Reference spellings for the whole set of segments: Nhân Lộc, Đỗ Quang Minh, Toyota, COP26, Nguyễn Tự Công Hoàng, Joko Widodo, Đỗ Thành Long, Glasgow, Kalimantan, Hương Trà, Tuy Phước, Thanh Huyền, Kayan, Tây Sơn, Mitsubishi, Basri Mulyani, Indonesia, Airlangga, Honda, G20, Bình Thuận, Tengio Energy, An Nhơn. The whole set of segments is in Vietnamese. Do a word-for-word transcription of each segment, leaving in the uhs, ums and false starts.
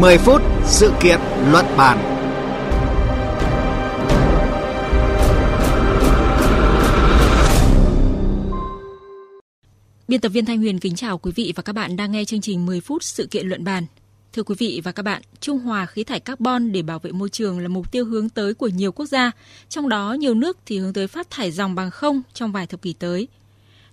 mười phút sự kiện luận bàn. Biên tập viên Thanh Huyền kính chào quý vị và các bạn đang nghe chương trình mười phút sự kiện luận bàn. Thưa quý vị và các bạn, trung hòa khí thải carbon để bảo vệ môi trường là mục tiêu hướng tới của nhiều quốc gia, trong đó nhiều nước thì hướng tới phát thải ròng bằng không trong vài thập kỷ tới.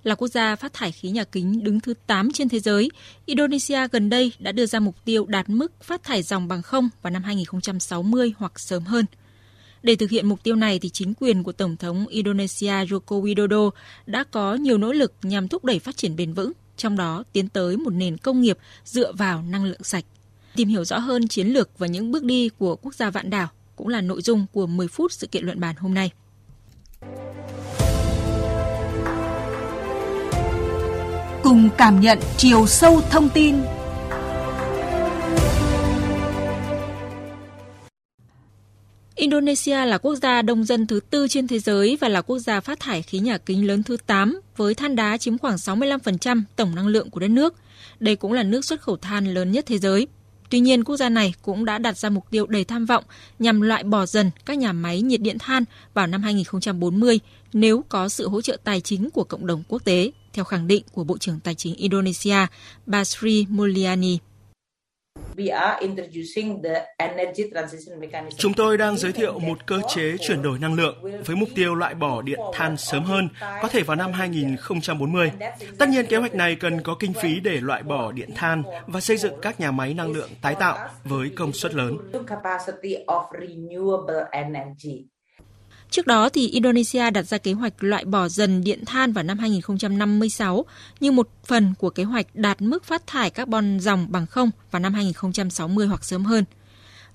Là quốc gia phát thải khí nhà kính đứng thứ tám trên thế giới, Indonesia gần đây đã đưa ra mục tiêu đạt mức phát thải ròng bằng không vào năm hai không sáu mươi hoặc sớm hơn. Để thực hiện mục tiêu này, thì chính quyền của Tổng thống Indonesia Joko Widodo đã có nhiều nỗ lực nhằm thúc đẩy phát triển bền vững, trong đó tiến tới một nền công nghiệp dựa vào năng lượng sạch. Tìm hiểu rõ hơn chiến lược và những bước đi của quốc gia vạn đảo cũng là nội dung của mười phút sự kiện luận bàn hôm nay. Cùng cảm nhận chiều sâu thông tin. Indonesia là quốc gia đông dân thứ tư trên thế giới và là quốc gia phát thải khí nhà kính lớn thứ tám, với than đá chiếm khoảng sáu mươi lăm phần trăm tổng năng lượng của đất nước. Đây cũng là nước xuất khẩu than lớn nhất thế giới. Tuy nhiên, quốc gia này cũng đã đặt ra mục tiêu đầy tham vọng nhằm loại bỏ dần các nhà máy nhiệt điện than vào năm hai không bốn mươi nếu có sự hỗ trợ tài chính của cộng đồng quốc tế, theo khẳng định của Bộ trưởng Tài chính Indonesia Basri Mulyani. Chúng tôi đang giới thiệu một cơ chế chuyển đổi năng lượng với mục tiêu loại bỏ điện than sớm hơn, có thể vào năm hai không bốn mươi. Tất nhiên kế hoạch này cần có kinh phí để loại bỏ điện than và xây dựng các nhà máy năng lượng tái tạo với công suất lớn. Trước đó, thì Indonesia đặt ra kế hoạch loại bỏ dần điện than vào năm hai không năm sáu như một phần của kế hoạch đạt mức phát thải carbon ròng bằng không vào năm hai không sáu mươi hoặc sớm hơn.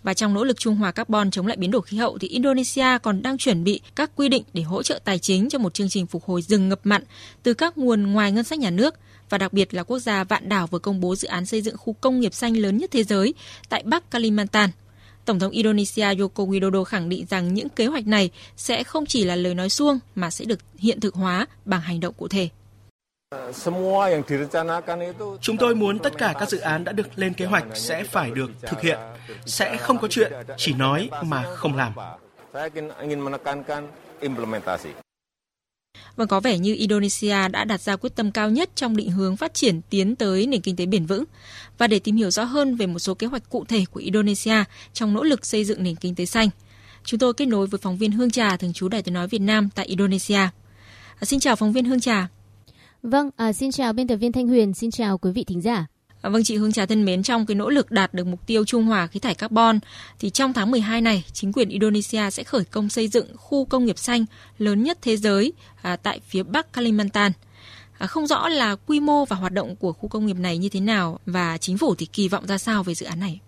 Và trong nỗ lực trung hòa carbon chống lại biến đổi khí hậu, thì Indonesia còn đang chuẩn bị các quy định để hỗ trợ tài chính cho một chương trình phục hồi rừng ngập mặn từ các nguồn ngoài ngân sách nhà nước. Và đặc biệt là quốc gia vạn đảo vừa công bố dự án xây dựng khu công nghiệp xanh lớn nhất thế giới tại Bắc Kalimantan. Tổng thống Indonesia Joko Widodo khẳng định rằng những kế hoạch này sẽ không chỉ là lời nói suông mà sẽ được hiện thực hóa bằng hành động cụ thể. Chúng tôi muốn tất cả các dự án đã được lên kế hoạch sẽ phải được thực hiện, sẽ không có chuyện chỉ nói mà không làm. Và có vẻ như Indonesia đã đặt ra quyết tâm cao nhất trong định hướng phát triển tiến tới nền kinh tế bền vững. Và để tìm hiểu rõ hơn về một số kế hoạch cụ thể của Indonesia trong nỗ lực xây dựng nền kinh tế xanh, chúng tôi kết nối với phóng viên Hương Trà, thường trú Đài Tiếng nói Việt Nam tại Indonesia. À, xin chào phóng viên Hương Trà. Vâng, à, xin chào biên tập viên Thanh Huyền, xin chào quý vị thính giả. À, vâng, chị Hương Trà thân mến, trong cái nỗ lực đạt được mục tiêu trung hòa khí thải carbon, thì trong tháng mười hai này, chính quyền Indonesia sẽ khởi công xây dựng khu công nghiệp xanh lớn nhất thế giới à, tại phía Bắc Kalimantan. À, không rõ là quy mô và hoạt động của khu công nghiệp này như thế nào và chính phủ thì kỳ vọng ra sao về dự án này?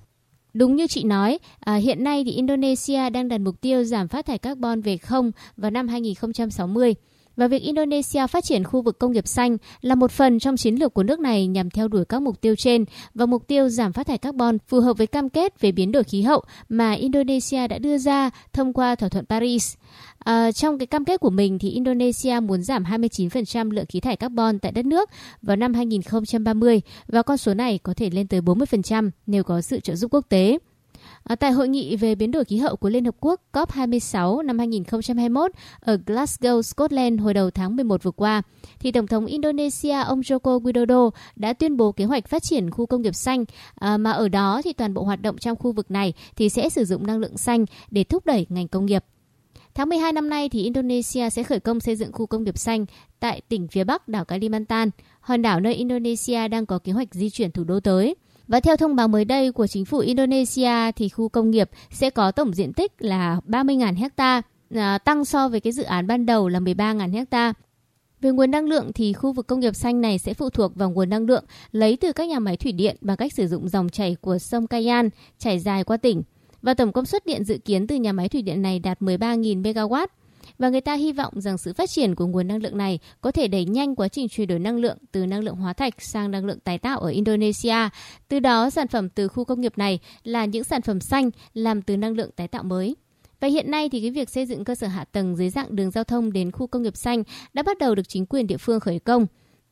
Đúng như chị nói, à, hiện nay thì Indonesia đang đặt mục tiêu giảm phát thải carbon về không vào năm hai không sáu mươi. Và việc Indonesia phát triển khu vực công nghiệp xanh là một phần trong chiến lược của nước này nhằm theo đuổi các mục tiêu trên và mục tiêu giảm phát thải carbon phù hợp với cam kết về biến đổi khí hậu mà Indonesia đã đưa ra thông qua thỏa thuận Paris. À, trong cái cam kết của mình thì Indonesia muốn giảm hai mươi chín phần trăm lượng khí thải carbon tại đất nước vào năm hai không ba mươi và con số này có thể lên tới bốn mươi phần trăm nếu có sự trợ giúp quốc tế. À, tại hội nghị về biến đổi khí hậu của Liên Hợp Quốc C O P hai mươi sáu năm hai không hai mốt ở Glasgow, Scotland hồi đầu tháng mười một vừa qua, thì Tổng thống Indonesia ông Joko Widodo đã tuyên bố kế hoạch phát triển khu công nghiệp xanh à, mà ở đó thì toàn bộ hoạt động trong khu vực này thì sẽ sử dụng năng lượng xanh để thúc đẩy ngành công nghiệp. Tháng mười hai năm nay thì Indonesia sẽ khởi công xây dựng khu công nghiệp xanh tại tỉnh phía Bắc đảo Kalimantan, hòn đảo nơi Indonesia đang có kế hoạch di chuyển thủ đô tới. Và theo thông báo mới đây của chính phủ Indonesia thì khu công nghiệp sẽ có tổng diện tích là ba mươi nghìn ha, à, tăng so với cái dự án ban đầu là mười ba nghìn ha. Về nguồn năng lượng thì khu vực công nghiệp xanh này sẽ phụ thuộc vào nguồn năng lượng lấy từ các nhà máy thủy điện bằng cách sử dụng dòng chảy của sông Kayan chảy dài qua tỉnh. Và tổng công suất điện dự kiến từ nhà máy thủy điện này đạt mười ba nghìn mê ga oát. Và người ta hy vọng rằng sự phát triển của nguồn năng lượng này có thể đẩy nhanh quá trình chuyển đổi năng lượng từ năng lượng hóa thạch sang năng lượng tái tạo ở Indonesia. Từ đó, sản phẩm từ khu công nghiệp này là những sản phẩm xanh làm từ năng lượng tái tạo mới. Và hiện nay thì cái việc xây dựng cơ sở hạ tầng dưới dạng đường giao thông đến khu công nghiệp xanh đã bắt đầu được chính quyền địa phương khởi công.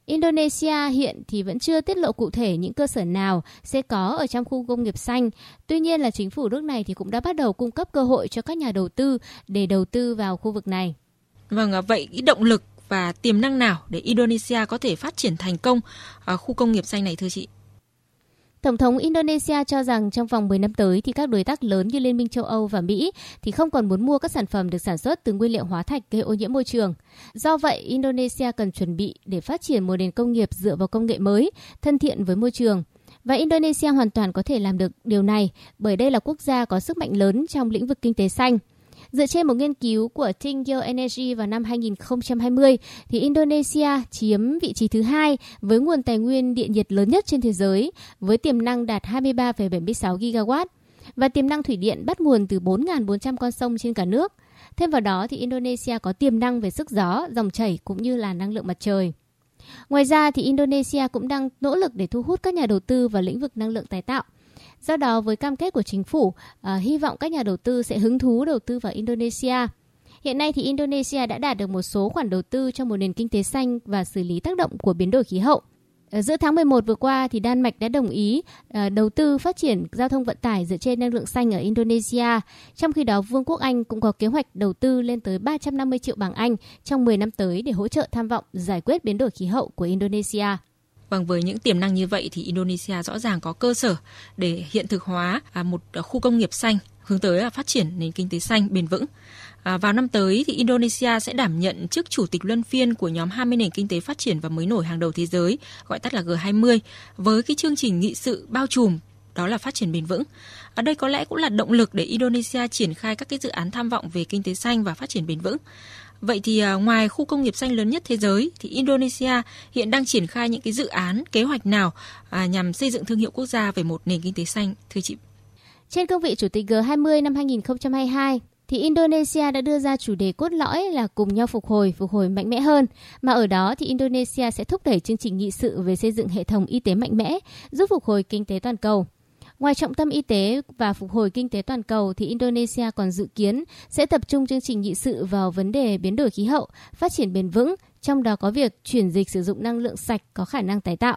Indonesia hiện thì vẫn chưa tiết lộ cụ thể những cơ sở nào sẽ có ở trong khu công nghiệp xanh. Tuy nhiên là chính phủ nước này thì cũng đã bắt đầu cung cấp cơ hội cho các nhà đầu tư để đầu tư vào khu vực này. Vâng, vậy cái động lực và tiềm năng nào để Indonesia có thể phát triển thành công ở khu công nghiệp xanh này thưa chị? Tổng thống Indonesia cho rằng trong vòng mười năm tới thì các đối tác lớn như Liên minh châu Âu và Mỹ thì không còn muốn mua các sản phẩm được sản xuất từ nguyên liệu hóa thạch gây ô nhiễm môi trường. Do vậy, Indonesia cần chuẩn bị để phát triển một nền công nghiệp dựa vào công nghệ mới, thân thiện với môi trường. Và Indonesia hoàn toàn có thể làm được điều này bởi đây là quốc gia có sức mạnh lớn trong lĩnh vực kinh tế xanh. Dựa trên một nghiên cứu của Tengio Energy vào năm hai không hai không, thì Indonesia chiếm vị trí thứ hai với nguồn tài nguyên địa nhiệt lớn nhất trên thế giới, với tiềm năng đạt hai mươi ba phẩy bảy mươi sáu gigawatt và tiềm năng thủy điện bắt nguồn từ bốn nghìn bốn trăm con sông trên cả nước. Thêm vào đó, thì Indonesia có tiềm năng về sức gió, dòng chảy cũng như là năng lượng mặt trời. Ngoài ra, thì Indonesia cũng đang nỗ lực để thu hút các nhà đầu tư vào lĩnh vực năng lượng tái tạo. Do đó, với cam kết của chính phủ, à, hy vọng các nhà đầu tư sẽ hứng thú đầu tư vào Indonesia. Hiện nay thì Indonesia đã đạt được một số khoản đầu tư cho một nền kinh tế xanh và xử lý tác động của biến đổi khí hậu. À, giữa tháng mười một vừa qua, thì Đan Mạch đã đồng ý à, đầu tư phát triển giao thông vận tải dựa trên năng lượng xanh ở Indonesia. Trong khi đó, Vương quốc Anh cũng có kế hoạch đầu tư lên tới ba trăm năm mươi triệu bảng Anh trong mười năm tới để hỗ trợ tham vọng giải quyết biến đổi khí hậu của Indonesia. Vâng, với những tiềm năng như vậy thì Indonesia rõ ràng có cơ sở để hiện thực hóa một khu công nghiệp xanh hướng tới phát triển nền kinh tế xanh bền vững. À, vào năm tới thì Indonesia sẽ đảm nhận chức chủ tịch luân phiên của nhóm hai mươi nền kinh tế phát triển và mới nổi hàng đầu thế giới, gọi tắt là G hai mươi, với cái chương trình nghị sự bao trùm đó là phát triển bền vững. Ở đây có lẽ cũng là động lực để Indonesia triển khai các cái dự án tham vọng về kinh tế xanh và phát triển bền vững. Vậy thì ngoài khu công nghiệp xanh lớn nhất thế giới thì Indonesia hiện đang triển khai những cái dự án, kế hoạch nào nhằm xây dựng thương hiệu quốc gia về một nền kinh tế xanh thưa chị? Trên cương vị chủ tịch G hai mươi năm hai không hai hai thì Indonesia đã đưa ra chủ đề cốt lõi là cùng nhau phục hồi, phục hồi mạnh mẽ hơn, mà ở đó thì Indonesia sẽ thúc đẩy chương trình nghị sự về xây dựng hệ thống y tế mạnh mẽ, giúp phục hồi kinh tế toàn cầu. Ngoài trọng tâm y tế và phục hồi kinh tế toàn cầu thì Indonesia còn dự kiến sẽ tập trung chương trình nghị sự vào vấn đề biến đổi khí hậu, phát triển bền vững, trong đó có việc chuyển dịch sử dụng năng lượng sạch có khả năng tái tạo.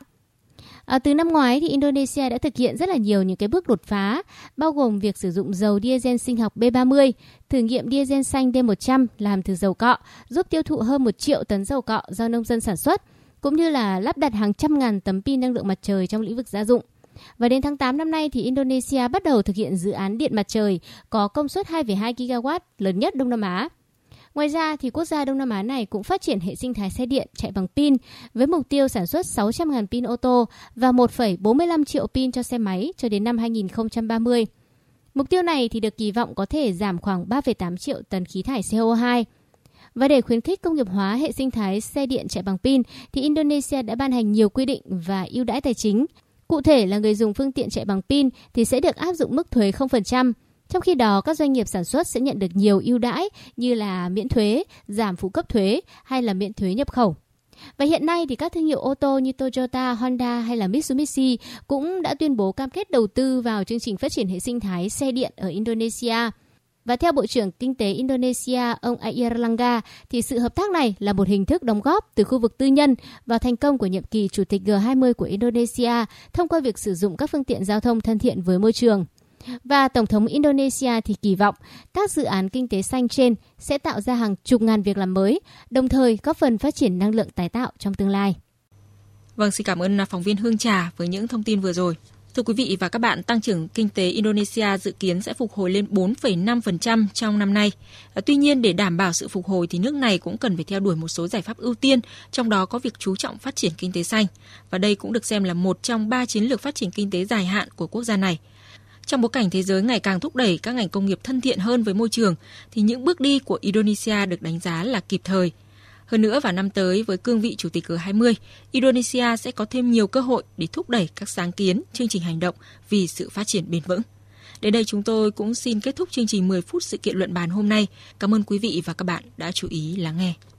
À, từ năm ngoái thì Indonesia đã thực hiện rất là nhiều những cái bước đột phá, bao gồm việc sử dụng dầu diesel sinh học B ba mươi, thử nghiệm diesel xanh D một trăm làm từ dầu cọ, giúp tiêu thụ hơn một triệu tấn dầu cọ do nông dân sản xuất, cũng như là lắp đặt hàng trăm ngàn tấm pin năng lượng mặt trời trong lĩnh vực gia dụng. Và đến tháng tám năm nay thì Indonesia bắt đầu thực hiện dự án điện mặt trời có công suất hai phẩy hai gigawatt lớn nhất Đông Nam Á. Ngoài ra thì quốc gia Đông Nam Á này cũng phát triển hệ sinh thái xe điện chạy bằng pin với mục tiêu sản xuất sáu trăm nghìn pin ô tô và một phẩy bốn mươi lăm triệu pin cho xe máy cho đến năm hai không ba không. Mục tiêu này thì được kỳ vọng có thể giảm khoảng ba phẩy tám triệu tấn khí thải C O hai. Và để khuyến khích công nghiệp hóa hệ sinh thái xe điện chạy bằng pin thì Indonesia đã ban hành nhiều quy định và ưu đãi tài chính. Cụ thể là người dùng phương tiện chạy bằng pin thì sẽ được áp dụng mức thuế không phần trăm, trong khi đó các doanh nghiệp sản xuất sẽ nhận được nhiều ưu đãi như là miễn thuế, giảm phụ cấp thuế hay là miễn thuế nhập khẩu. Và hiện nay thì các thương hiệu ô tô như Toyota, Honda hay là Mitsubishi cũng đã tuyên bố cam kết đầu tư vào chương trình phát triển hệ sinh thái xe điện ở Indonesia. Và theo Bộ trưởng Kinh tế Indonesia, ông Airlangga, thì sự hợp tác này là một hình thức đóng góp từ khu vực tư nhân vào thành công của nhiệm kỳ Chủ tịch G hai mươi của Indonesia thông qua việc sử dụng các phương tiện giao thông thân thiện với môi trường. Và Tổng thống Indonesia thì kỳ vọng các dự án kinh tế xanh trên sẽ tạo ra hàng chục ngàn việc làm mới, đồng thời góp phần phát triển năng lượng tái tạo trong tương lai. Vâng, xin cảm ơn phóng viên Hương Trà với những thông tin vừa rồi. Thưa quý vị và các bạn, tăng trưởng kinh tế Indonesia dự kiến sẽ phục hồi lên bốn phẩy năm phần trăm trong năm nay. Tuy nhiên, để đảm bảo sự phục hồi thì nước này cũng cần phải theo đuổi một số giải pháp ưu tiên, trong đó có việc chú trọng phát triển kinh tế xanh. Và đây cũng được xem là một trong ba chiến lược phát triển kinh tế dài hạn của quốc gia này. Trong bối cảnh thế giới ngày càng thúc đẩy các ngành công nghiệp thân thiện hơn với môi trường, thì những bước đi của Indonesia được đánh giá là kịp thời. Hơn nữa, vào năm tới, với cương vị Chủ tịch G hai mươi, Indonesia sẽ có thêm nhiều cơ hội để thúc đẩy các sáng kiến, chương trình hành động vì sự phát triển bền vững. Đến đây chúng tôi cũng xin kết thúc chương trình mười phút sự kiện luận bàn hôm nay. Cảm ơn quý vị và các bạn đã chú ý lắng nghe.